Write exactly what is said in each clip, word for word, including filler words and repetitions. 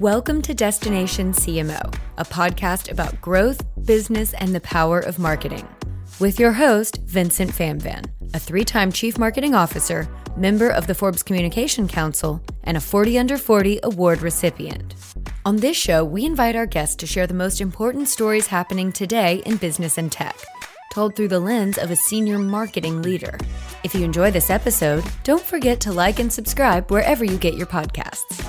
Welcome to Destination C M O, a podcast about growth, business, and the power of marketing. With your host, Vincent Phamvan, a three-time Chief Marketing Officer, member of the Forbes Communication Council, and a forty under forty award recipient. On this show, we invite our guests to share the most important stories happening today in business and tech, told through the lens of a senior marketing leader. If you enjoy this episode, don't forget to like and subscribe wherever you get your podcasts.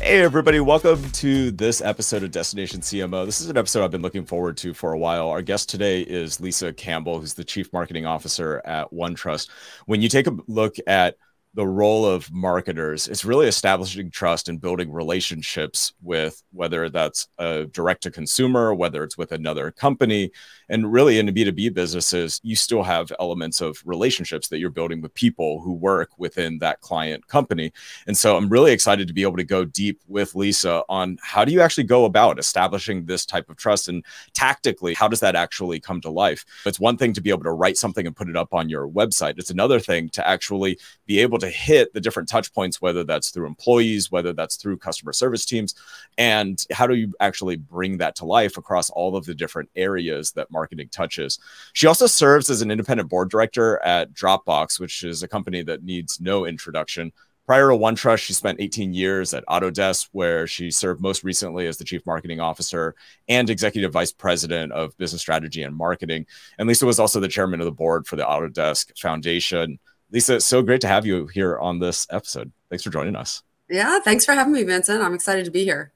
Hey everybody, welcome to this episode of Destination C M O. This is an episode I've been looking forward to for a while. Our guest today is Lisa Campbell, who's the Chief Marketing Officer at OneTrust. When you take a look at the role of marketers, it's really establishing trust and building relationships with, whether that's a direct to consumer, whether it's with another company, and really in the B two B businesses, you still have elements of relationships that you're building with people who work within that client company. And so I'm really excited to be able to go deep with Lisa on how do you actually go about establishing this type of trust, and tactically, how does that actually come to life? It's one thing to be able to write something and put it up on your website. It's another thing to actually be able to hit the different touch points, whether that's through employees, whether that's through customer service teams, and how do you actually bring that to life across all of the different areas that marketing marketing touches. She also serves as an independent board director at Dropbox, which is a company that needs no introduction. Prior to OneTrust, she spent eighteen years at Autodesk, where she served most recently as the Chief Marketing Officer and Executive Vice President of Business Strategy and Marketing. And Lisa was also the chairman of the board for the Autodesk Foundation. Lisa, it's so great to have you here on this episode. Thanks for joining us. Yeah, thanks for having me, Vincent. I'm excited to be here.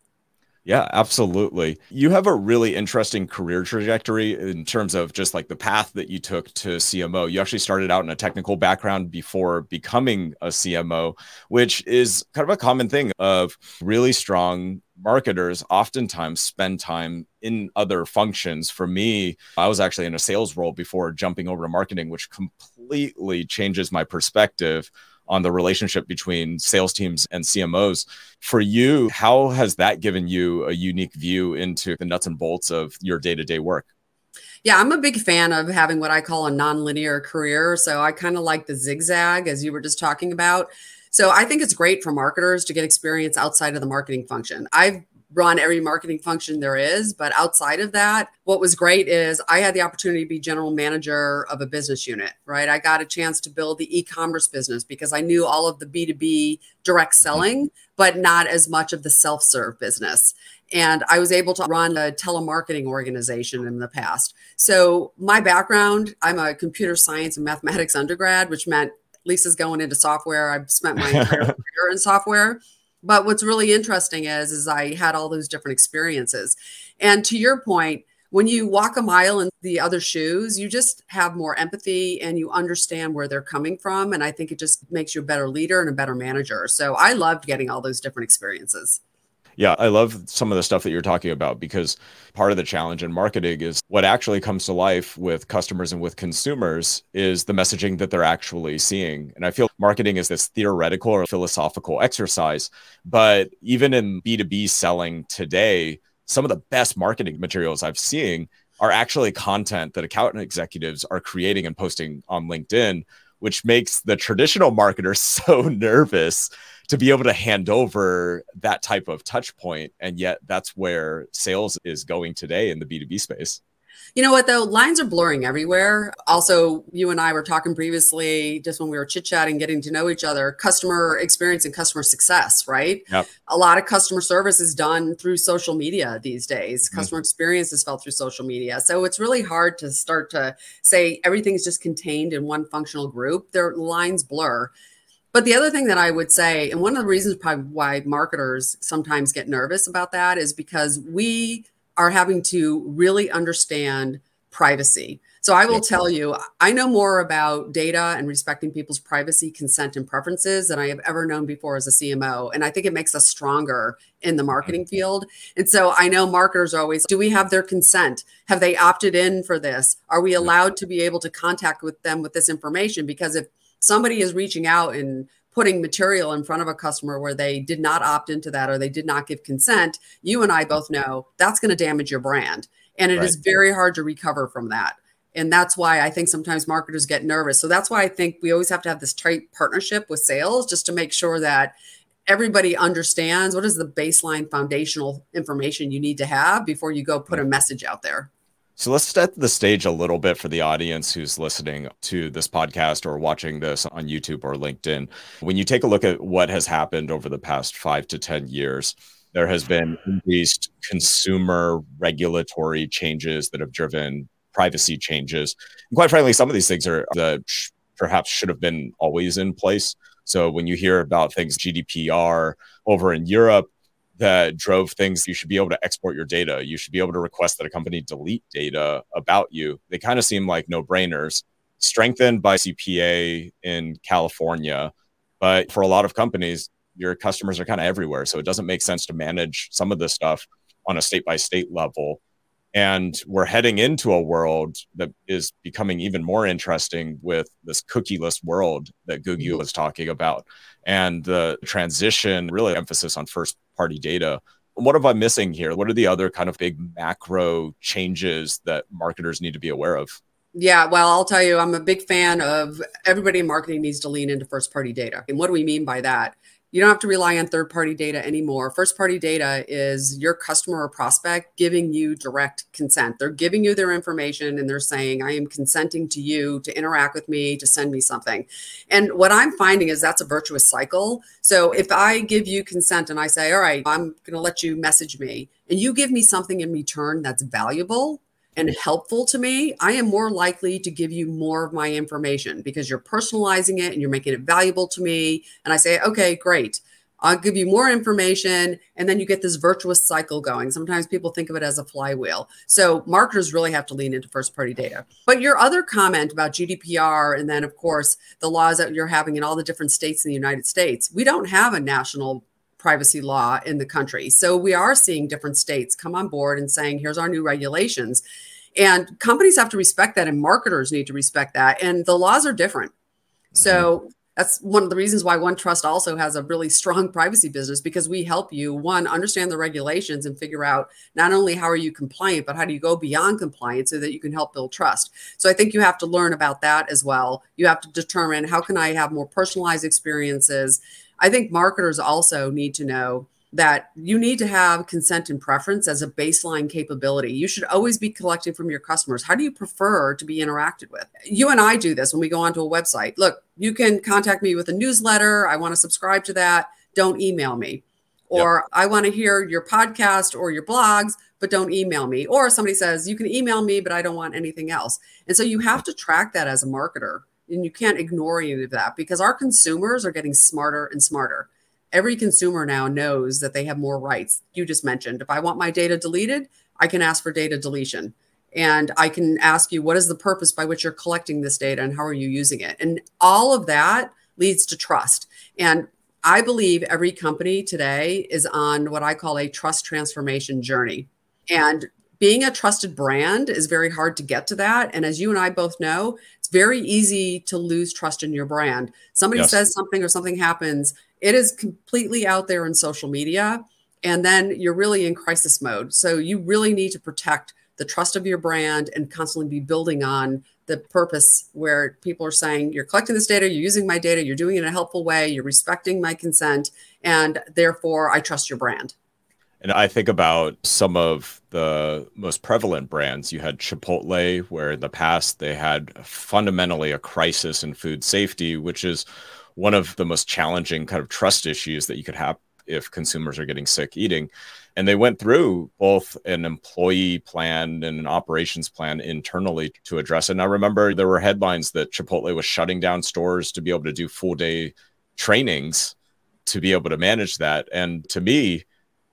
Yeah, absolutely. You have a really interesting career trajectory in terms of just like the path that you took to C M O. You actually started out in a technical background before becoming a C M O, which is kind of a common thing of really strong marketers oftentimes spend time in other functions. For me, I was actually in a sales role before jumping over to marketing, which completely changes my perspective on the relationship between sales teams and C M Os. For you, how has that given you a unique view into the nuts and bolts of your day-to-day work? Yeah, I'm a big fan of having what I call a nonlinear career. So I kind of like the zigzag, as you were just talking about. So I think it's great for marketers to get experience outside of the marketing function. I've run every marketing function there is, but outside of that, what was great is I had the opportunity to be general manager of a business unit, right? I got a chance to build the e-commerce business because I knew all of the B two B direct selling, but not as much of the self-serve business. And I was able to run a telemarketing organization in the past. So my background, I'm a computer science and mathematics undergrad, which meant Lisa's going into software. I've spent my entire career in software. But what's really interesting is, is I had all those different experiences. And to your point, when you walk a mile in the other shoes, you just have more empathy and you understand where they're coming from. And I think it just makes you a better leader and a better manager. So I loved getting all those different experiences. Yeah, I love some of the stuff that you're talking about, because part of the challenge in marketing is what actually comes to life with customers and with consumers is the messaging that they're actually seeing. And I feel marketing is this theoretical or philosophical exercise, but even in B two B selling today, some of the best marketing materials I've seen are actually content that account executives are creating and posting on LinkedIn, which makes the traditional marketer so nervous to be able to hand over that type of touch point. And yet that's where sales is going today in the B two B space. You know what, though? Lines are blurring everywhere. Also, you and I were talking previously, just when we were chit-chatting, getting to know each other, customer experience and customer success, right? Yep. A lot of customer service is done through social media these days. Mm-hmm. Customer experience is felt through social media. So it's really hard to start to say everything's just contained in one functional group. Their lines blur. But the other thing that I would say, and one of the reasons probably why marketers sometimes get nervous about that, is because we are having to really understand privacy. So I will tell you, I know more about data and respecting people's privacy, consent, and preferences than I have ever known before as a C M O. And I think it makes us stronger in the marketing field. And so I know marketers are always, do we have their consent? Have they opted in for this? Are we allowed to be able to contact with them with this information? Because if somebody is reaching out and putting material in front of a customer where they did not opt into that or they did not give consent, you and I both know that's going to damage your brand. And it right. is very hard to recover from that. And that's why I think sometimes marketers get nervous. So that's why I think we always have to have this tight partnership with sales, just to make sure that everybody understands what is the baseline foundational information you need to have before you go put a message out there. So let's set the stage a little bit for the audience who's listening to this podcast or watching this on YouTube or LinkedIn. When you take a look at what has happened over the past five to ten years, there has been increased consumer regulatory changes that have driven privacy changes. And quite frankly, some of these things are the sh- perhaps should have been always in place. So when you hear about things G D P R over in Europe, that drove things, you should be able to export your data. You should be able to request that a company delete data about you. They kind of seem like no-brainers, strengthened by C P A in California. But for a lot of companies, your customers are kind of everywhere. So it doesn't make sense to manage some of this stuff on a state-by-state level. And we're heading into a world that is becoming even more interesting with this cookieless world that Google was talking about. And the transition, really emphasis on first-party data. What am I missing here? What are the other kind of big macro changes that marketers need to be aware of? Yeah, well, I'll tell you, I'm a big fan of everybody in marketing needs to lean into first-party data. And what do we mean by that? You don't have to rely on third-party data anymore. First-party data is your customer or prospect giving you direct consent. They're giving you their information and they're saying, I am consenting to you to interact with me, to send me something. And what I'm finding is that's a virtuous cycle. So if I give you consent and I say, all right, I'm going to let you message me, and you give me something in return that's valuable and helpful to me, I am more likely to give you more of my information because you're personalizing it and you're making it valuable to me. And I say, okay, great. I'll give you more information. And then you get this virtuous cycle going. Sometimes people think of it as a flywheel. So marketers really have to lean into first-party data. But your other comment about G D P R and then, of course, the laws that you're having in all the different states in the United States, we don't have a national privacy law in the country. So we are seeing different states come on board and saying, here's our new regulations. And companies have to respect that and marketers need to respect that. And the laws are different. Mm-hmm. So that's one of the reasons why OneTrust also has a really strong privacy business, because we help you, one, understand the regulations and figure out not only how are you compliant, but how do you go beyond compliance so that you can help build trust. So I think you have to learn about that as well. You have to determine how can I have more personalized experiences. I think marketers also need to know that you need to have consent and preference as a baseline capability. You should always be collecting from your customers. How do you prefer to be interacted with? You and I do this when we go onto a website. Look, you can contact me with a newsletter. I want to subscribe to that. Don't email me. Or yep. I want to hear your podcast or your blogs, but don't email me. Or somebody says, you can email me, but I don't want anything else. And so you have to track that as a marketer. And you can't ignore any of that because our consumers are getting smarter and smarter. Every consumer now knows that they have more rights. You just mentioned, if I want my data deleted, I can ask for data deletion. And I can ask you, what is the purpose by which you're collecting this data and how are you using it? And all of that leads to trust. And I believe every company today is on what I call a trust transformation journey. And being a trusted brand is very hard to get to that. And as you and I both know, it's very easy to lose trust in your brand. Somebody yes. says something or something happens. It is completely out there in social media. And then you're really in crisis mode. So you really need to protect the trust of your brand and constantly be building on the purpose where people are saying, you're collecting this data, you're using my data, you're doing it in a helpful way, you're respecting my consent, and therefore I trust your brand. And I think about some of the most prevalent brands. You had Chipotle, where in the past they had fundamentally a crisis in food safety, which is one of the most challenging kind of trust issues that you could have if consumers are getting sick eating. And they went through both an employee plan and an operations plan internally to address it. And I remember there were headlines that Chipotle was shutting down stores to be able to do full day trainings to be able to manage that. And to me,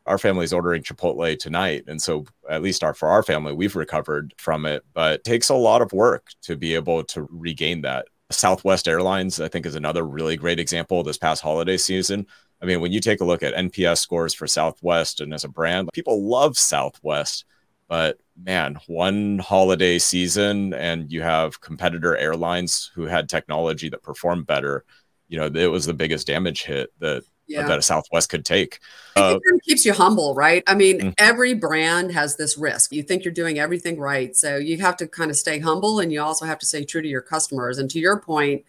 our family's ordering Chipotle tonight. And so at least our, for our family, we've recovered from it, but it takes a lot of work to be able to regain that. Southwest Airlines, I think, is another really great example this past holiday season. I mean, when you take a look at N P S scores for Southwest and as a brand, people love Southwest, but man, one holiday season and you have competitor airlines who had technology that performed better. You know, it was the biggest damage hit that Yeah. that a Southwest could take. Uh, it keeps you humble, right? I mean, mm-hmm. every brand has this risk. You think you're doing everything right. So you have to kind of stay humble and you also have to stay true to your customers. And to your point,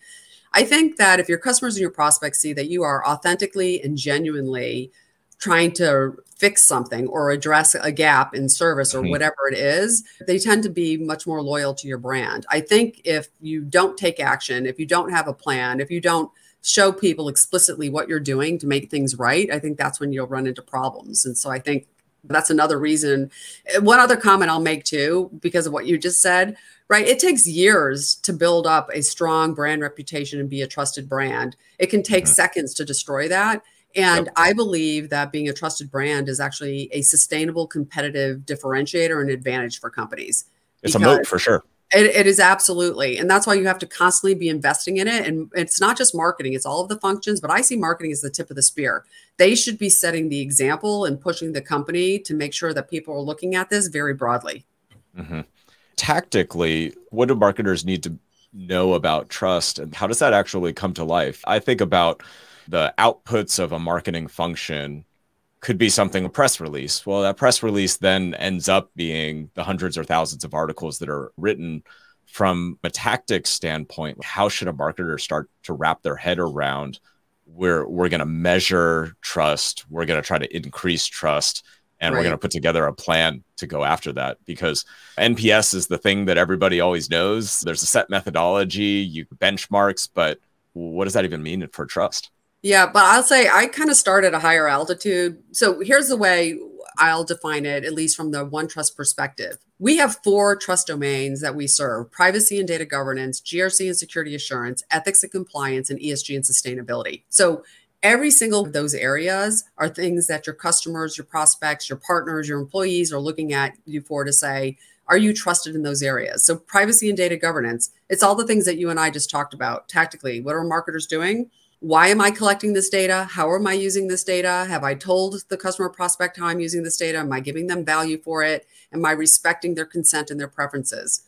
I think that if your customers and your prospects see that you are authentically and genuinely trying to fix something or address a gap in service or mm-hmm. whatever it is, they tend to be much more loyal to your brand. I think if you don't take action, if you don't have a plan, if you don't show people explicitly what you're doing to make things right, I think that's when you'll run into problems. And so I think that's another reason. One other comment I'll make too, because of what you just said, right? It takes years to build up a strong brand reputation and be a trusted brand. It can take mm-hmm. seconds to destroy that. And yep. I believe that being a trusted brand is actually a sustainable competitive differentiator and advantage for companies. It's a moat for sure. It, it is absolutely. And that's why you have to constantly be investing in it. And it's not just marketing, it's all of the functions, but I see marketing as the tip of the spear. They should be setting the example and pushing the company to make sure that people are looking at this very broadly. Mm-hmm. Tactically, what do marketers need to know about trust and how does that actually come to life? I think about the outputs of a marketing function could be something, a press release. Well, that press release then ends up being the hundreds or thousands of articles that are written. From a tactics standpoint, how should a marketer start to wrap their head around where we're going to measure trust, we're going to try to increase trust, and right. we're going to put together a plan to go after that? Because N P S is the thing that everybody always knows. There's a set methodology, you benchmarks, but what does that even mean for trust? Yeah, but I'll say I kind of start at a higher altitude. So here's the way I'll define it, at least from the OneTrust perspective. We have four trust domains that we serve: privacy and data governance, G R C and security assurance, ethics and compliance, and E S G and sustainability. So every single of those areas are things that your customers, your prospects, your partners, your employees are looking at you for to say, are you trusted in those areas? So privacy and data governance, it's all the things that you and I just talked about tactically. What are marketers doing? Why am I collecting this data? How am I using this data? Have I told the customer prospect how I'm using this data? Am I giving them value for it? Am I respecting their consent and their preferences?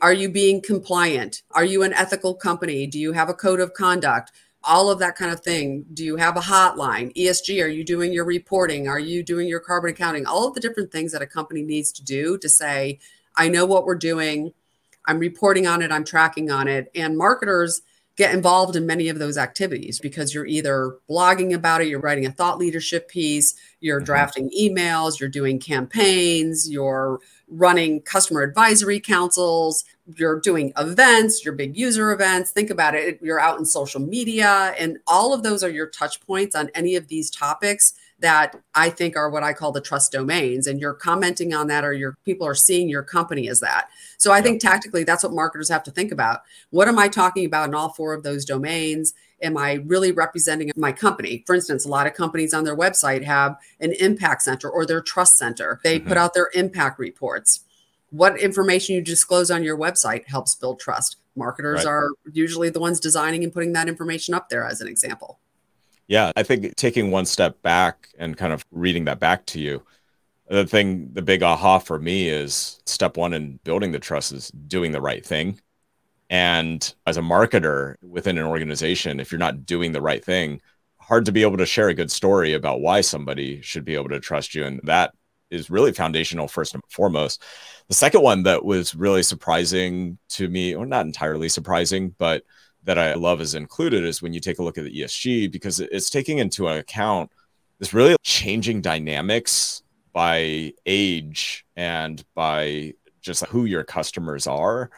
Are you being compliant? Are you an ethical company? Do you have a code of conduct? All of that kind of thing. Do you have a hotline? E S G, are you doing your reporting? Are you doing your carbon accounting? All of the different things that a company needs to do to say, I know what we're doing. I'm reporting on it. I'm tracking on it. And marketers get involved in many of those activities because you're either blogging about it, you're writing a thought leadership piece, you're mm-hmm. drafting emails, you're doing campaigns, you're running customer advisory councils, you're doing events, your big user events. Think about it. You're out in social media, and all of those are your touch points on any of these topics that I think are what I call the trust domains. And you're commenting on that, or your people are seeing your company as that. So I think tactically, that's what marketers have to think about. What am I talking about in all four of those domains? Am I really representing my company? For instance, a lot of companies on their website have an impact center or their trust center. They mm-hmm. put out their impact reports. What information you disclose on your website helps build trust. Marketers right. are usually the ones designing and putting that information up there as an example. Yeah, I think taking one step back and kind of reading that back to you, the thing, the big aha for me is step one in building the trust is doing the right thing. And as a marketer within an organization, if you're not doing the right thing, hard to be able to share a good story about why somebody should be able to trust you. And that is really foundational first and foremost. The second one that was really surprising to me, or not entirely surprising, but that I love is included is when you take a look at the E S G, because it's taking into account this really changing dynamics by age and by just who your customers are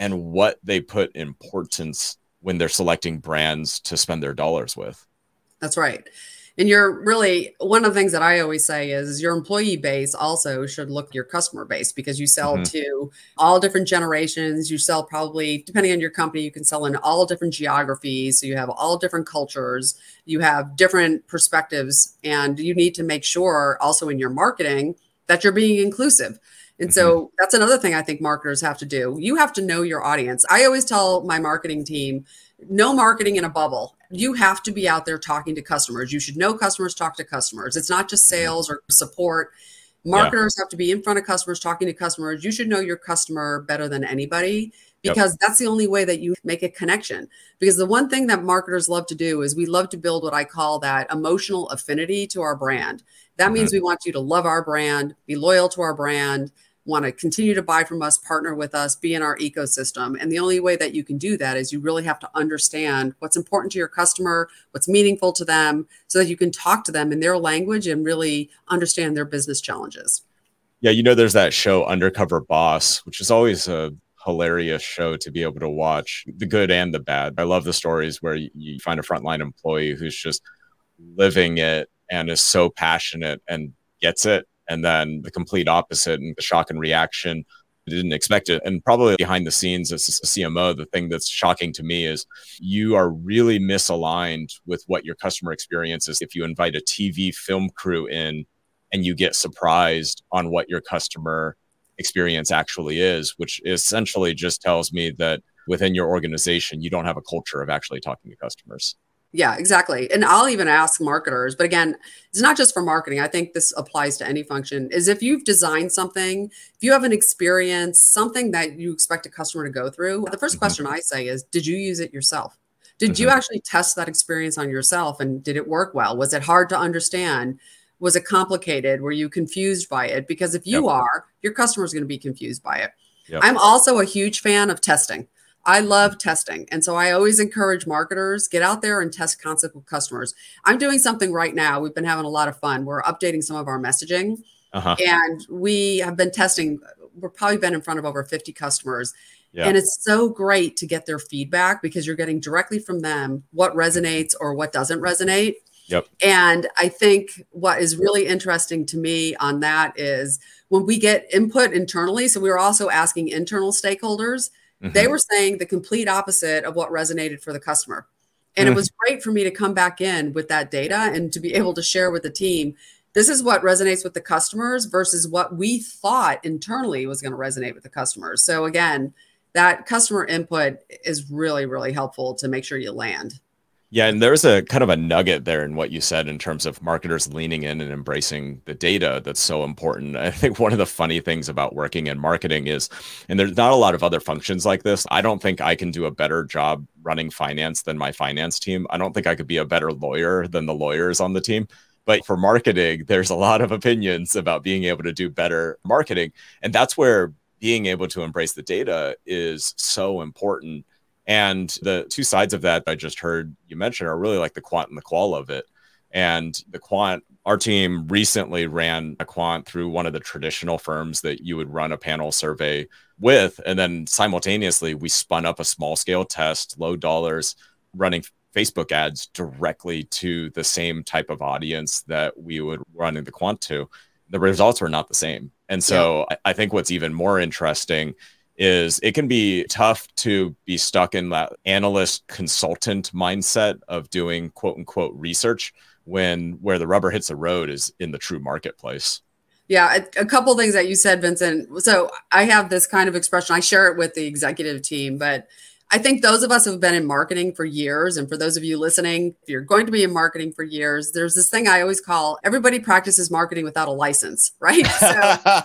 and what they put importance when they're selecting brands to spend their dollars with. That's right. And you're really, one of the things that I always say is your employee base also should look at your customer base, because you sell mm-hmm. to all different generations. You sell probably, depending on your company, you can sell in all different geographies. So you have all different cultures, you have different perspectives, and you need to make sure also in your marketing that you're being inclusive. And mm-hmm. so that's another thing I think marketers have to do. You have to know your audience. I always tell my marketing team, no marketing in a bubble. You have to be out there talking to customers. You should know customers, talk to customers. It's not just sales or support. Marketers yeah. have to be in front of customers, talking to customers. You should know your customer better than anybody, because yep. that's the only way that you make a connection. Because the one thing that marketers love to do is we love to build what I call that emotional affinity to our brand. That mm-hmm. means we want you to love our brand, be loyal to our brand, want to continue to buy from us, partner with us, be in our ecosystem. And the only way that you can do that is you really have to understand what's important to your customer, what's meaningful to them, so that you can talk to them in their language and really understand their business challenges. Yeah, you know, there's that show Undercover Boss, which is always a hilarious show to be able to watch, the good and the bad. I love the stories where you find a frontline employee who's just living it and is so passionate and gets it. And then the complete opposite and the shock and reaction, I didn't expect it. And probably behind the scenes as a C M O, the thing that's shocking to me is you are really misaligned with what your customer experience is. If you invite a T V film crew in and you get surprised on what your customer experience actually is, which essentially just tells me that within your organization, you don't have a culture of actually talking to customers. Yeah, exactly. And I'll even ask marketers, but again, it's not just for marketing. I think this applies to any function, is if you've designed something, if you have an experience, something that you expect a customer to go through, the first mm-hmm. question I say is, did you use it yourself? Did mm-hmm. you actually test that experience on yourself? And did it work well? Was it hard to understand? Was it complicated? Were you confused by it? Because if you yep. are, your customer is going to be confused by it. Yep. I'm also a huge fan of testing. I love testing. And so I always encourage marketers, get out there and test concept with customers. I'm doing something right now. We've been having a lot of fun. We're updating some of our messaging uh-huh. and we have been testing. We've probably been in front of over fifty customers. Yeah. And it's so great to get their feedback because you're getting directly from them what resonates or what doesn't resonate. Yep. And I think what is really interesting to me on that is when we get input internally, so we were also asking internal stakeholders, mm-hmm. they were saying the complete opposite of what resonated for the customer. And mm-hmm. it was great for me to come back in with that data and to be able to share with the team, this is what resonates with the customers versus what we thought internally was going to resonate with the customers. So again, that customer input is really, really helpful to make sure you land. Yeah. And there's a kind of a nugget there in what you said in terms of marketers leaning in and embracing the data that's so important. I think one of the funny things about working in marketing is, and there's not a lot of other functions like this. I don't think I can do a better job running finance than my finance team. I don't think I could be a better lawyer than the lawyers on the team. But for marketing, there's a lot of opinions about being able to do better marketing. And that's where being able to embrace the data is so important. And the two sides of that I just heard you mention are really like the quant and the qual of it. And the quant, our team recently ran a quant through one of the traditional firms that you would run a panel survey with. And then simultaneously, we spun up a small scale test, low dollars, running Facebook ads directly to the same type of audience that we would run in the quant to. The results were not the same. And so yeah. I think what's even more interesting is it can be tough to be stuck in that analyst consultant mindset of doing quote unquote research when where the rubber hits the road is in the true marketplace. Yeah. A, a couple of things that you said, Vincent. So I have this kind of expression. I share it with the executive team, but I think those of us who have been in marketing for years, and for those of you listening, if you're going to be in marketing for years, there's this thing I always call, everybody practices marketing without a license, right? So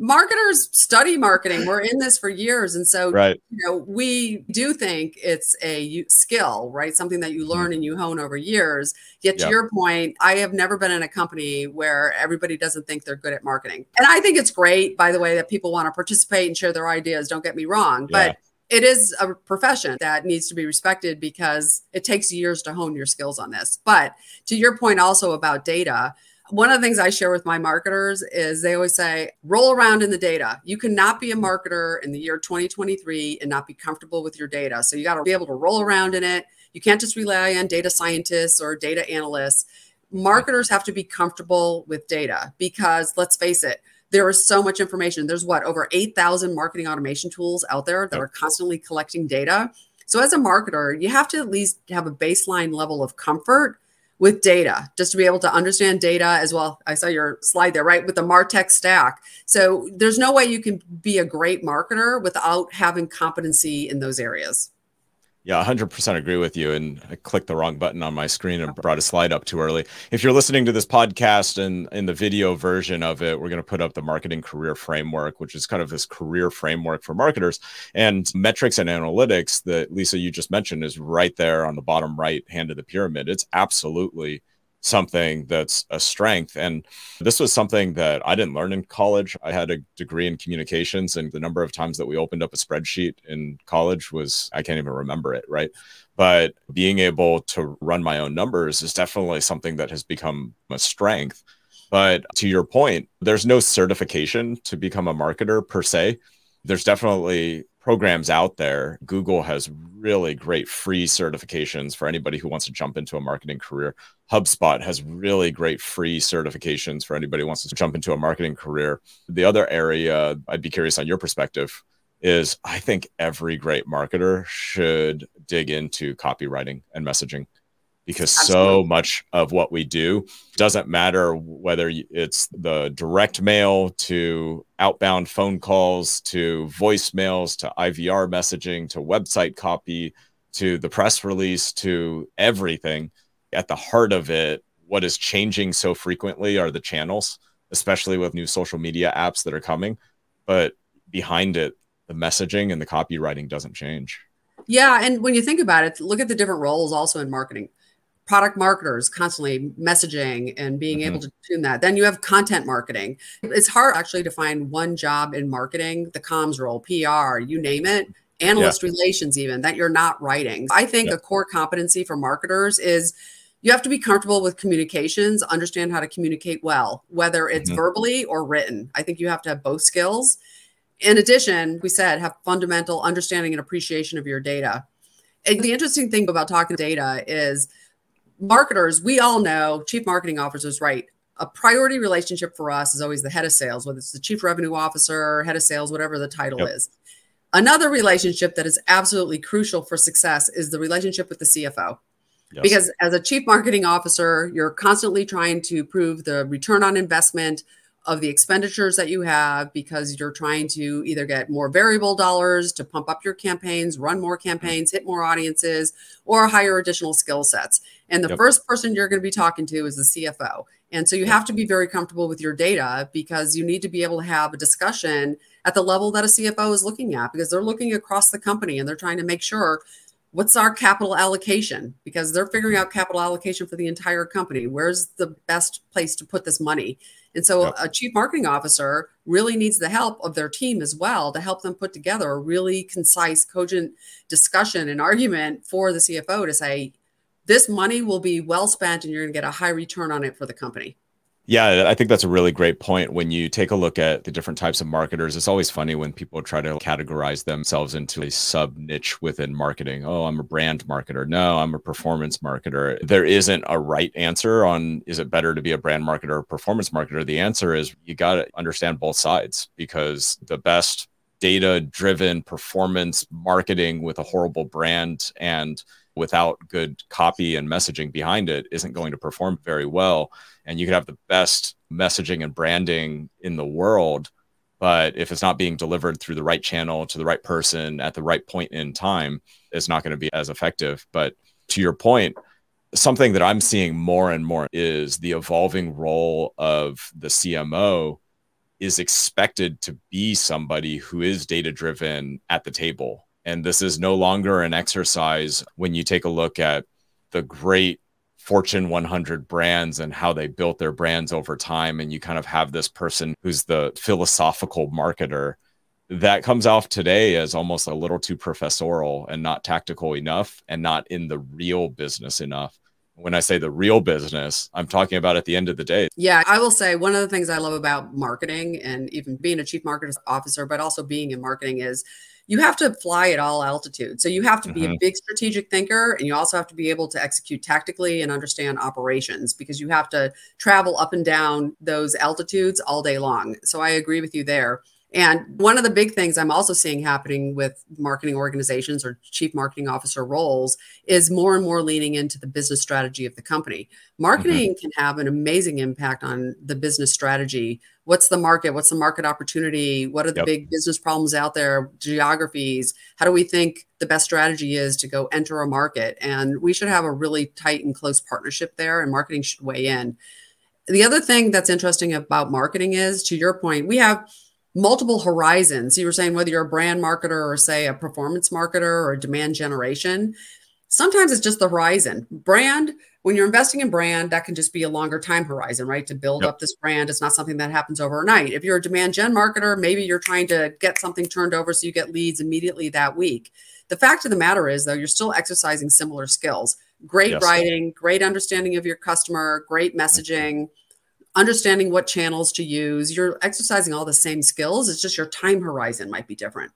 marketers study marketing. We're in this for years. And so right. you know, we do think it's a skill, right? Something that you learn and you hone over years. Yet to yep. your point, I have never been in a company where everybody doesn't think they're good at marketing. And I think it's great, by the way, that people want to participate and share their ideas. Don't get me wrong. Yeah. But it is a profession that needs to be respected because it takes years to hone your skills on this. But to your point also about data, one of the things I share with my marketers is they always say, roll around in the data. You cannot be a marketer in the year twenty twenty-three and not be comfortable with your data. So you got to be able to roll around in it. You can't just rely on data scientists or data analysts. Marketers have to be comfortable with data because let's face it, there is so much information. There's what, over eight thousand marketing automation tools out there that are constantly collecting data. So as a marketer, you have to at least have a baseline level of comfort with data, just to be able to understand data as well. I saw your slide there, right? With the MarTech stack. So there's no way you can be a great marketer without having competency in those areas. Yeah, one hundred percent agree with you. And I clicked the wrong button on my screen and brought a slide up too early. If you're listening to this podcast and in the video version of it, we're going to put up the Marketing Career Framework, which is kind of this career framework for marketers. And metrics and analytics that, Lisa, you just mentioned is right there on the bottom right hand of the pyramid. It's absolutely something that's a strength. And this was something that I didn't learn in college. I had a degree in communications, and the number of times that we opened up a spreadsheet in college was, I can't even remember it, right? But being able to run my own numbers is definitely something that has become a strength. But to your point, there's no certification to become a marketer per se. There's definitely programs out there. Google has really great free certifications for anybody who wants to jump into a marketing career. HubSpot has really great free certifications for anybody who wants to jump into a marketing career. The other area I'd be curious on your perspective is I think every great marketer should dig into copywriting and messaging, because Absolutely. So much of what we do, doesn't matter whether it's the direct mail to outbound phone calls, to voicemails, to I V R messaging, to website copy, to the press release, to everything. At the heart of it, what is changing so frequently are the channels, especially with new social media apps that are coming. But behind it, the messaging and the copywriting doesn't change. Yeah. And when you think about it, look at the different roles also in marketing. Product marketers constantly messaging and being mm-hmm. able to tune that. Then you have content marketing. It's hard actually to find one job in marketing, the comms role, P R, you name it, analyst yeah. relations even, that you're not writing. I think yeah. a core competency for marketers is you have to be comfortable with communications, understand how to communicate well, whether it's mm-hmm. verbally or written. I think you have to have both skills. In addition, we said have fundamental understanding and appreciation of your data. And the interesting thing about talking data is marketers, we all know, chief marketing officers, right? A priority relationship for us is always the head of sales, whether it's the chief revenue officer, head of sales, whatever the title yep. is. Another relationship that is absolutely crucial for success is the relationship with the C F O. Yes. Because as a chief marketing officer, you're constantly trying to prove the return on investment of the expenditures that you have, because you're trying to either get more variable dollars to pump up your campaigns, run more campaigns, hit more audiences, or hire additional skill sets. And the yep. first person you're going to be talking to is the C F O. And so you yep. have to be very comfortable with your data, because you need to be able to have a discussion at the level that a C F O is looking at, because they're looking across the company and they're trying to make sure, what's our capital allocation? Because they're figuring out capital allocation for the entire company. Where's the best place to put this money? And so yep. a chief marketing officer really needs the help of their team as well to help them put together a really concise, cogent discussion and argument for the C F O to say, this money will be well spent and you're going to get a high return on it for the company. Yeah, I think that's a really great point. When you take a look at the different types of marketers, it's always funny when people try to categorize themselves into a sub-niche within marketing. Oh, I'm a brand marketer. No, I'm a performance marketer. There isn't a right answer on, is it better to be a brand marketer or performance marketer? The answer is you got to understand both sides, because the best data-driven performance marketing with a horrible brand and without good copy and messaging behind it isn't going to perform very well. And you could have the best messaging and branding in the world, but if it's not being delivered through the right channel to the right person at the right point in time, it's not going to be as effective. But to your point, something that I'm seeing more and more is the evolving role of the C M O is expected to be somebody who is data-driven at the table. And this is no longer an exercise when you take a look at the great Fortune one hundred brands and how they built their brands over time. And you kind of have this person who's the philosophical marketer. That comes off today as almost a little too professorial and not tactical enough and not in the real business enough. When I say the real business, I'm talking about at the end of the day. Yeah, I will say one of the things I love about marketing and even being a chief marketing officer, but also being in marketing, is you have to fly at all altitudes. So you have to be mm-hmm. a big strategic thinker, and you also have to be able to execute tactically and understand operations, because you have to travel up and down those altitudes all day long. So I agree with you there. And one of the big things I'm also seeing happening with marketing organizations or chief marketing officer roles is more and more leaning into the business strategy of the company. Marketing mm-hmm. can have an amazing impact on the business strategy. What's the market? What's the market opportunity? What are the yep. big business problems out there? Geographies? How do we think the best strategy is to go enter a market? And we should have a really tight and close partnership there, and marketing should weigh in. The other thing that's interesting about marketing is, to your point, we have multiple horizons. You were saying whether you're a brand marketer or, say, a performance marketer or demand generation. Sometimes it's just the horizon. Brand, when you're investing in brand, that can just be a longer time horizon, right? To build yep. up this brand. It's not something that happens overnight. If you're a demand gen marketer, maybe you're trying to get something turned over so you get leads immediately that week. The fact of the matter is, though, you're still exercising similar skills. Great yes. writing, great understanding of your customer, great messaging, mm-hmm. understanding what channels to use. You're exercising all the same skills. It's just your time horizon might be different.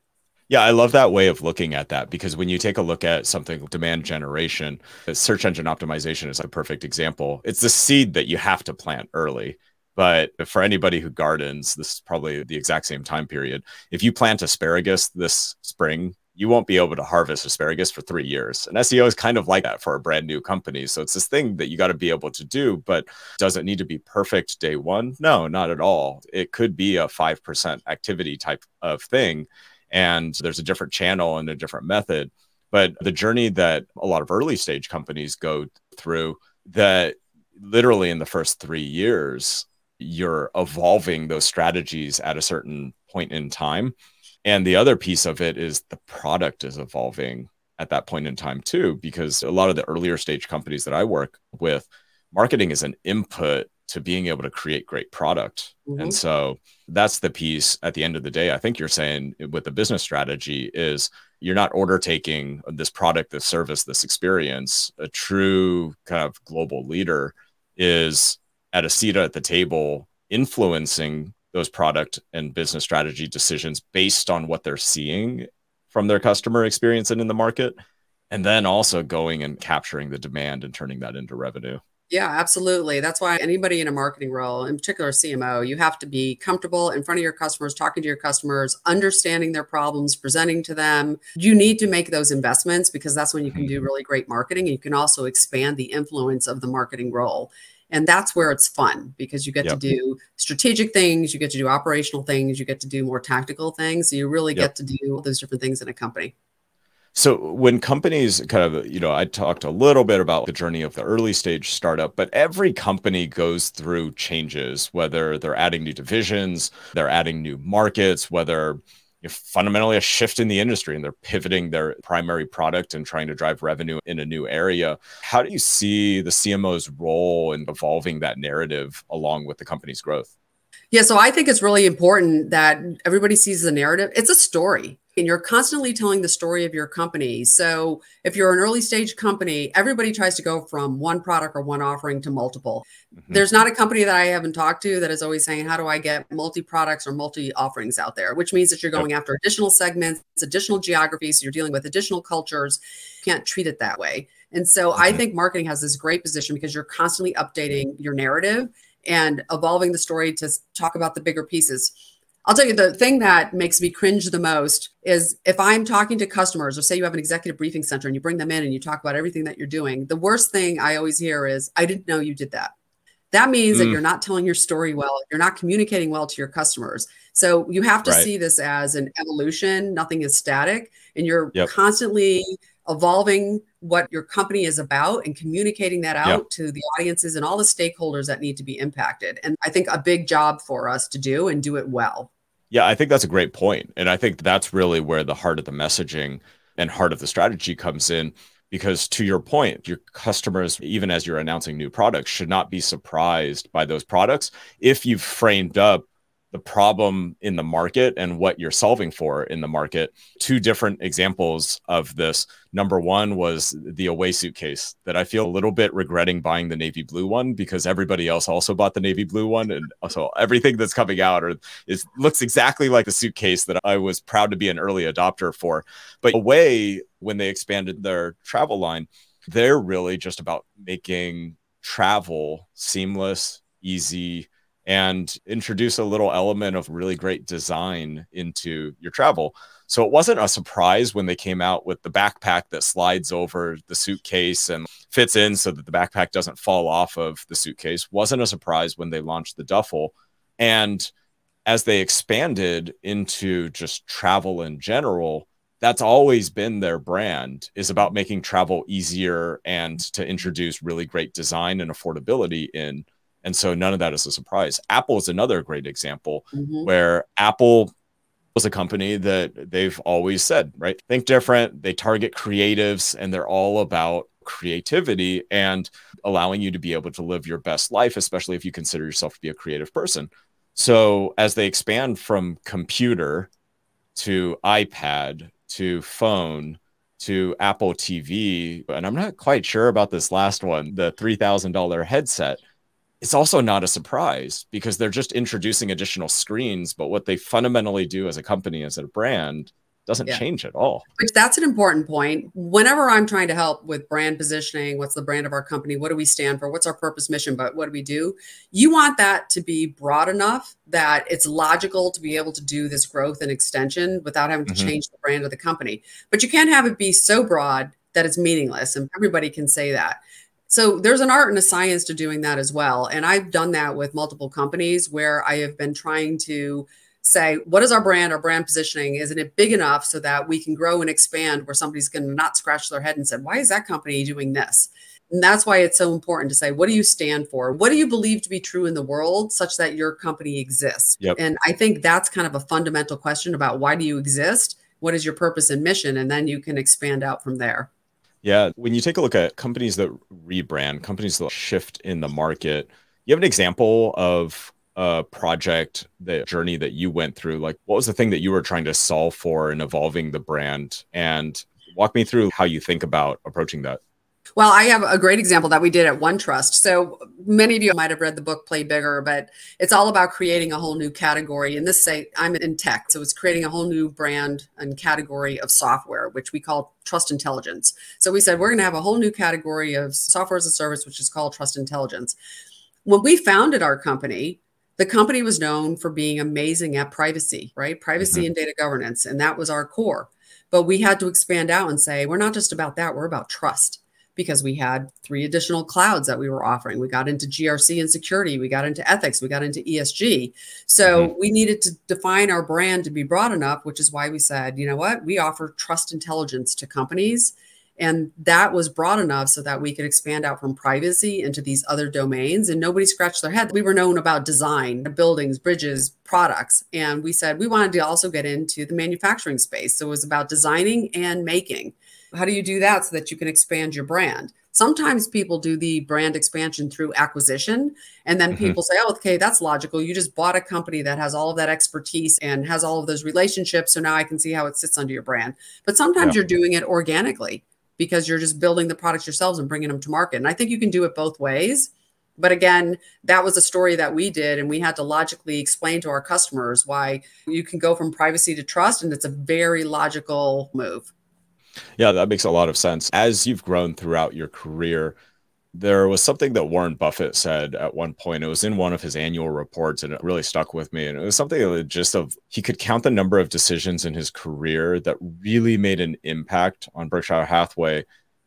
Yeah, I love that way of looking at that, because when you take a look at something, demand generation, search engine optimization is a perfect example. It's the seed that you have to plant early. But for anybody who gardens, this is probably the exact same time period. If you plant asparagus this spring, you won't be able to harvest asparagus for three years. And S E O is kind of like that for a brand new company. So it's this thing that you got to be able to do, but does it need to be perfect day one? No, not at all. It could be a five percent activity type of thing. And there's a different channel and a different method. But the journey that a lot of early stage companies go through, that literally in the first three years, you're evolving those strategies at a certain point in time. And the other piece of it is the product is evolving at that point in time too, because a lot of the earlier stage companies that I work with, marketing is an input to being able to create great product. Mm-hmm. And so that's the piece at the end of the day, I think you're saying with the business strategy is you're not order taking this product, this service, this experience. A true kind of global leader is at a seat at the table, influencing those product and business strategy decisions based on what they're seeing from their customer experience and in the market. And then also going and capturing the demand and turning that into revenue. Yeah, absolutely. That's why anybody in a marketing role, in particular C M O, you have to be comfortable in front of your customers, talking to your customers, understanding their problems, presenting to them. You need to make those investments because that's when you can do really great marketing. And you can also expand the influence of the marketing role. And that's where it's fun because you get yep. to do strategic things, you get to do operational things, you get to do more tactical things. So you really yep. get to do all those different things in a company. So when companies kind of, you know, I talked a little bit about the journey of the early stage startup, but every company goes through changes, whether they're adding new divisions, they're adding new markets, whether you're fundamentally a shift in the industry and they're pivoting their primary product and trying to drive revenue in a new area. How do you see the C M O's role in evolving that narrative along with the company's growth? Yeah, so I think it's really important that everybody sees the narrative. It's a story. And you're constantly telling the story of your company. So if you're an early stage company, everybody tries to go from one product or one offering to multiple. Mm-hmm. There's not a company that I haven't talked to that is always saying, how do I get multi-products or multi-offerings out there? Which means that you're going after additional segments, additional geographies, so you're dealing with additional cultures. You can't treat it that way. And so mm-hmm. I think marketing has this great position because you're constantly updating your narrative and evolving the story to talk about the bigger pieces. I'll tell you the thing that makes me cringe the most is if I'm talking to customers, or say you have an executive briefing center and you bring them in and you talk about everything that you're doing. The worst thing I always hear is, I didn't know you did that. That means mm. that you're not telling your story well. You're not communicating well to your customers. So you have to right. see this as an evolution. Nothing is static. And you're yep. constantly evolving what your company is about and communicating that out yep. to the audiences and all the stakeholders that need to be impacted. And I think a big job for us to do and do it well. Yeah, I think that's a great point. And I think that's really where the heart of the messaging and heart of the strategy comes in, because to your point, your customers, even as you're announcing new products, should not be surprised by those products if you've framed up the problem in the market and what you're solving for in the market. Two different examples of this. Number one was the Away suitcase that I feel a little bit regretting buying the navy blue one because everybody else also bought the navy blue one. And so everything that's coming out or is, looks exactly like the suitcase that I was proud to be an early adopter for. But Away, when they expanded their travel line, they're really just about making travel seamless, easy, and introduce a little element of really great design into your travel. So it wasn't a surprise when they came out with the backpack that slides over the suitcase and fits in so that the backpack doesn't fall off of the suitcase. Wasn't a surprise when they launched the duffel. And as they expanded into just travel in general, that's always been their brand, is about making travel easier and to introduce really great design and affordability in. And so none of that is a surprise. Apple is another great example mm-hmm. where Apple was a company that they've always said, right? Think different. They target creatives and they're all about creativity and allowing you to be able to live your best life, especially if you consider yourself to be a creative person. So as they expand from computer to iPad to phone to Apple T V, and I'm not quite sure about this last one, the three thousand dollars headset, it's also not a surprise because they're just introducing additional screens. But what they fundamentally do as a company, as a brand, doesn't yeah. change at all. Which that's an important point. Whenever I'm trying to help with brand positioning, what's the brand of our company? What do we stand for? What's our purpose, mission? But what do we do? You want that to be broad enough that it's logical to be able to do this growth and extension without having to mm-hmm. change the brand of the company. But you can't have it be so broad that it's meaningless. And everybody can say that. So there's an art and a science to doing that as well. And I've done that with multiple companies where I have been trying to say, what is our brand, our brand positioning? Isn't it big enough so that we can grow and expand where somebody's going to not scratch their head and say, why is that company doing this? And that's why it's so important to say, what do you stand for? What do you believe to be true in the world such that your company exists? Yep. And I think that's kind of a fundamental question about why do you exist? What is your purpose and mission? And then you can expand out from there. Yeah. When you take a look at companies that rebrand, companies that shift in the market, you have an example of a project, the journey that you went through, like what was the thing that you were trying to solve for in evolving the brand? And walk me through how you think about approaching that. Well, I have a great example that we did at OneTrust. So many of you might have read the book Play Bigger, but it's all about creating a whole new category. In this case, I'm in tech. So it's creating a whole new brand and category of software, which we call Trust Intelligence. So we said, we're going to have a whole new category of software as a service, which is called Trust Intelligence. When we founded our company, the company was known for being amazing at privacy, right? Privacy mm-hmm. and data governance. And that was our core. But we had to expand out and say, we're not just about that. We're about trust, because we had three additional clouds that we were offering. We got into G R C and security. We got into ethics. We got into E S G. So mm-hmm. we needed to define our brand to be broad enough, which is why we said, you know what? We offer trust intelligence to companies. And that was broad enough so that we could expand out from privacy into these other domains. And nobody scratched their head. We were known about design, buildings, bridges, products. And we said we wanted to also get into the manufacturing space. So it was about designing and making. How do you do that so that you can expand your brand? Sometimes people do the brand expansion through acquisition. And then mm-hmm. people say, oh, okay, that's logical. You just bought a company that has all of that expertise and has all of those relationships. So now I can see how it sits under your brand. But sometimes yeah. you're doing it organically, because you're just building the products yourselves and bringing them to market. And I think you can do it both ways. But again, that was a story that we did, and we had to logically explain to our customers why you can go from privacy to trust, and it's a very logical move. Yeah, that makes a lot of sense. As you've grown throughout your career, there was something that Warren Buffett said at one point. It was in one of his annual reports, and it really stuck with me. And it was something of the gist of he could count the number of decisions in his career that really made an impact on Berkshire Hathaway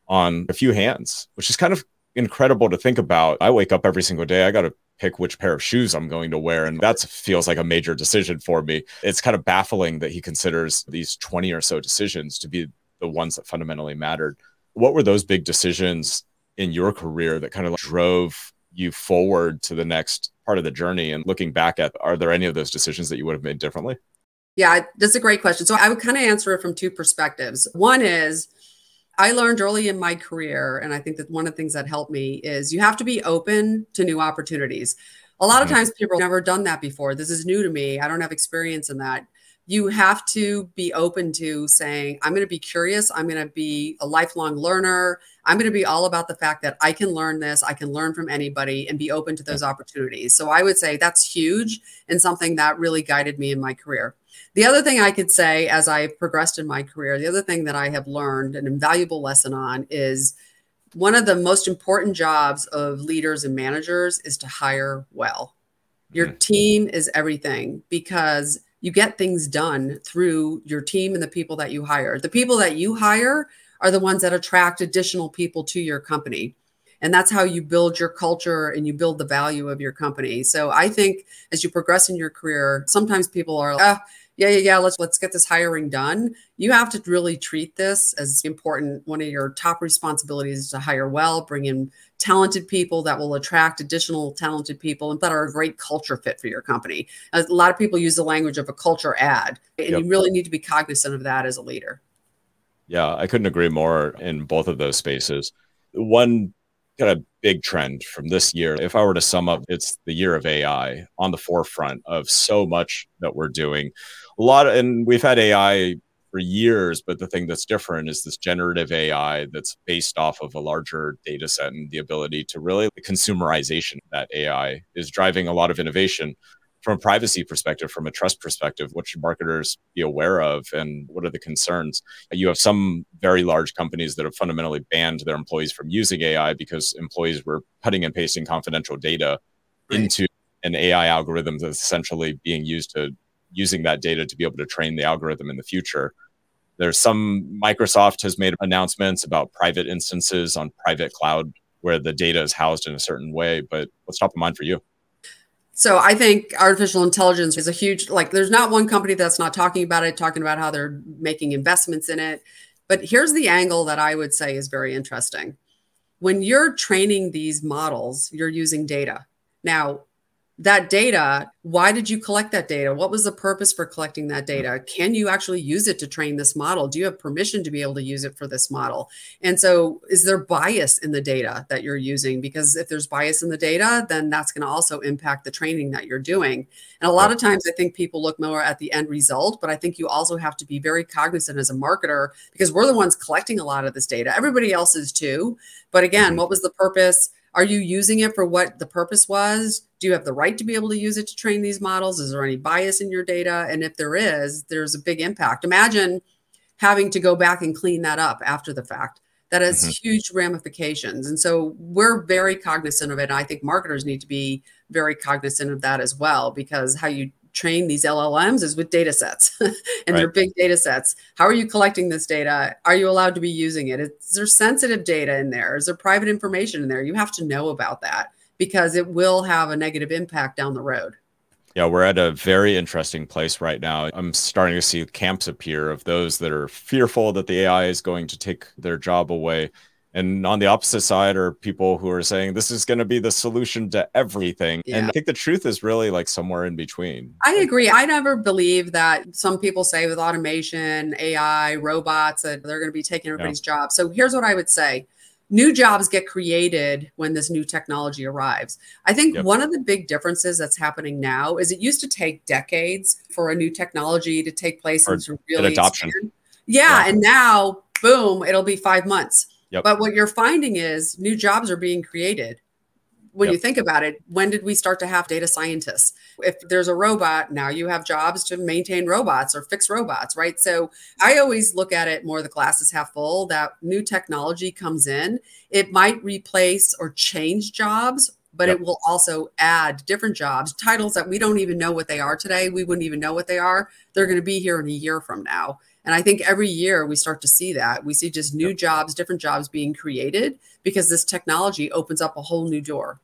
on a few hands, which is kind of incredible to think about. I wake up every single day, I got to pick which pair of shoes I'm going to wear. And that feels like a major decision for me. It's kind of baffling that he considers these twenty or so decisions to be the ones that fundamentally mattered. What were those big decisions in your career that kind of drove you forward to the next part of the journey? And looking back at, are there any of those decisions that you would have made differently? Yeah, that's a great question. So I would kind of answer it from two perspectives. One is I learned early in my career, and I think that one of the things that helped me is you have to be open to new opportunities. A lot of mm-hmm. times people have never done that before. This is new to me. I don't have experience in that. You have to be open to saying, I'm going to be curious. I'm going to be a lifelong learner. I'm going to be all about the fact that I can learn this. I can learn from anybody, and be open to those opportunities. So I would say that's huge and something that really guided me in my career. The other thing I could say as I've progressed in my career, the other thing that I have learned an invaluable lesson on is one of the most important jobs of leaders and managers is to hire well. Your team is everything, because you get things done through your team and the people that you hire. The people that you hire are the ones that attract additional people to your company. And that's how you build your culture and you build the value of your company. So I think as you progress in your career, sometimes people are like, oh, yeah, yeah, yeah, let's let's get this hiring done. You have to really treat this as important. One of your top responsibilities is to hire well, bring in talented people that will attract additional talented people and that are a great culture fit for your company. A lot of people use the language of a culture ad, and yep. you really need to be cognizant of that as a leader. Yeah, I couldn't agree more in both of those spaces. One kind of big trend from this year, if I were to sum up, it's the year of A I on the forefront of so much that we're doing. A lot of, and we've had A I for years, but the thing that's different is this generative A I that's based off of a larger data set, and the ability to really, the consumerization of that A I is driving a lot of innovation from a privacy perspective, from a trust perspective. What should marketers be aware of, and what are the concerns? You have some very large companies that have fundamentally banned their employees from using A I because employees were cutting and pasting confidential data right. into an A I algorithm that's essentially being used to using that data to be able to train the algorithm in the future. There's some, Microsoft has made announcements about private instances on private cloud where the data is housed in a certain way, but what's top of mind for you? So I think artificial intelligence is a huge, like there's not one company that's not talking about it, talking about how they're making investments in it. But here's the angle that I would say is very interesting. When you're training these models, you're using data. Now, that data, why did you collect that data? What was the purpose for collecting that data? Can you actually use it to train this model? Do you have permission to be able to use it for this model? And so is there bias in the data that you're using? Because if there's bias in the data, then that's going to also impact the training that you're doing. And a lot of times I think people look more at the end result, but I think you also have to be very cognizant as a marketer, because we're the ones collecting a lot of this data. Everybody else is too. But again, what was the purpose? Are you using it for what the purpose was? Do you have the right to be able to use it to train these models? Is there any bias in your data? And if there is, there's a big impact. Imagine having to go back and clean that up after the fact. That has mm-hmm. huge ramifications. And so we're very cognizant of it. And I think marketers need to be very cognizant of that as well, because how you train these L L Ms is with data sets and right. they're big data sets. How are you collecting this data? Are you allowed to be using it? Is there sensitive data in there? Is there private information in there? You have to know about that, because it will have a negative impact down the road. Yeah, we're at a very interesting place right now. I'm starting to see camps appear of those that are fearful that the A I is going to take their job away. And on the opposite side are people who are saying this is going to be the solution to everything. Yeah. And I think the truth is really like somewhere in between. I agree. I never believe that some people say with automation, A I, robots, that they're going to be taking everybody's yeah. job. So here's what I would say. New jobs get created when this new technology arrives. I think yep. one of the big differences that's happening now is it used to take decades for a new technology to take place or and to really adoption. Yeah, yeah. And now, boom, it'll be five months. Yep. But what you're finding is new jobs are being created. When yep. you think about it, when did we start to have data scientists? If there's a robot, now you have jobs to maintain robots or fix robots, right? So I always look at it more, the glass is half full, that new technology comes in. It might replace or change jobs, but yep. it will also add different jobs, titles that we don't even know what they are today. We wouldn't even know what they are. They're going to be here in a year from now. And I think every year we start to see that. We see just new yep. jobs, different jobs being created because this technology opens up a whole new door.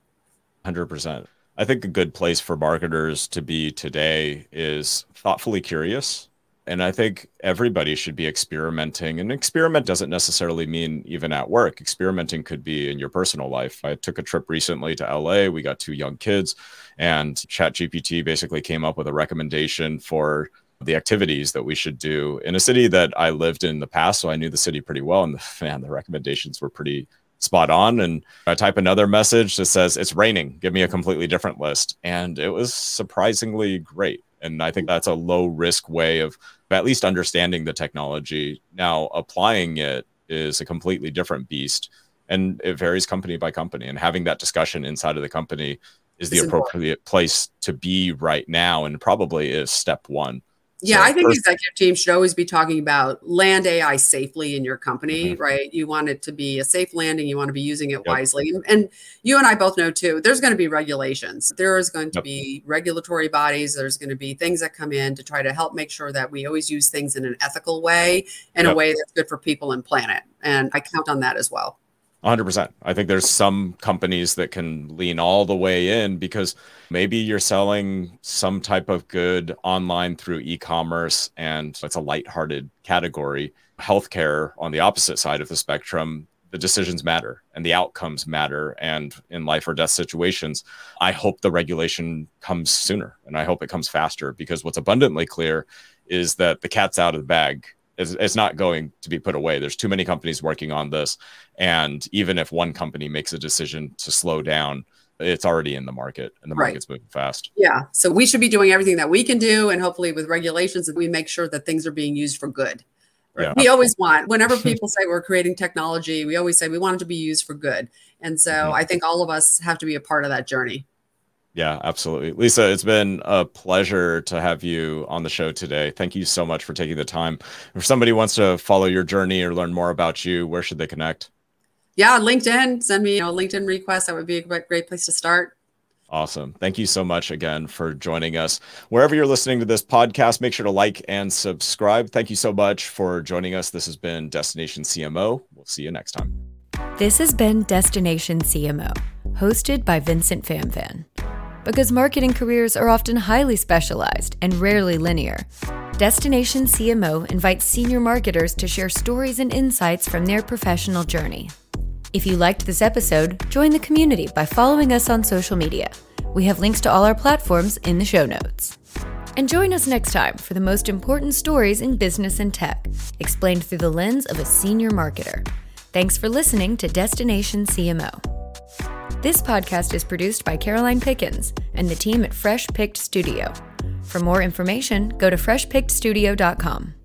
one hundred percent. I think a good place for marketers to be today is thoughtfully curious. And I think everybody should be experimenting. And experiment doesn't necessarily mean even at work. Experimenting could be in your personal life. I took a trip recently to L A. We got two young kids, and ChatGPT basically came up with a recommendation for the activities that we should do in a city that I lived in the past. So I knew the city pretty well. And the, man, the recommendations were pretty spot on. And I type another message that says, it's raining, give me a completely different list. And it was surprisingly great. And I think that's a low risk way of at least understanding the technology. Now, applying it is a completely different beast. And it varies company by company. And having that discussion inside of the company is the appropriate place to be right now. And probably is step one. Yeah, so I think executive teams should always be talking about land A I safely in your company, mm-hmm. right? You want it to be a safe landing. You want to be using it yep. wisely. And you and I both know, too, there's going to be regulations. There is going to yep. be regulatory bodies. There's going to be things that come in to try to help make sure that we always use things in an ethical way and yep. a way that's good for people and planet. And I count on that as well. one hundred percent. I think there's some companies that can lean all the way in because maybe you're selling some type of good online through e-commerce and it's a lighthearted category. Healthcare, on the opposite side of the spectrum, the decisions matter and the outcomes matter. And in life or death situations, I hope the regulation comes sooner and I hope it comes faster, because what's abundantly clear is that the cat's out of the bag. It's, it's not going to be put away. There's too many companies working on this. And even if one company makes a decision to slow down, it's already in the market and the right. market's moving fast. Yeah. So we should be doing everything that we can do. And hopefully with regulations, we make sure that things are being used for good. Yeah. We always want, whenever people say we're creating technology, we always say we want it to be used for good. And so mm-hmm. I think all of us have to be a part of that journey. Yeah, absolutely. Lisa, it's been a pleasure to have you on the show today. Thank you so much for taking the time. If somebody wants to follow your journey or learn more about you, where should they connect? Yeah, LinkedIn. Send me a LinkedIn request. That would be a great place to start. Awesome. Thank you so much again for joining us. Wherever you're listening to this podcast, make sure to like and subscribe. Thank you so much for joining us. This has been Destination C M O. We'll see you next time. This has been Destination C M O, hosted by Vincent Phamvan. Because marketing careers are often highly specialized and rarely linear, Destination C M O invites senior marketers to share stories and insights from their professional journey. If you liked this episode, join the community by following us on social media. We have links to all our platforms in the show notes. And join us next time for the most important stories in business and tech, explained through the lens of a senior marketer. Thanks for listening to Destination C M O. This podcast is produced by Caroline Pickens and the team at Fresh Picked Studio. For more information, go to fresh picked studio dot com.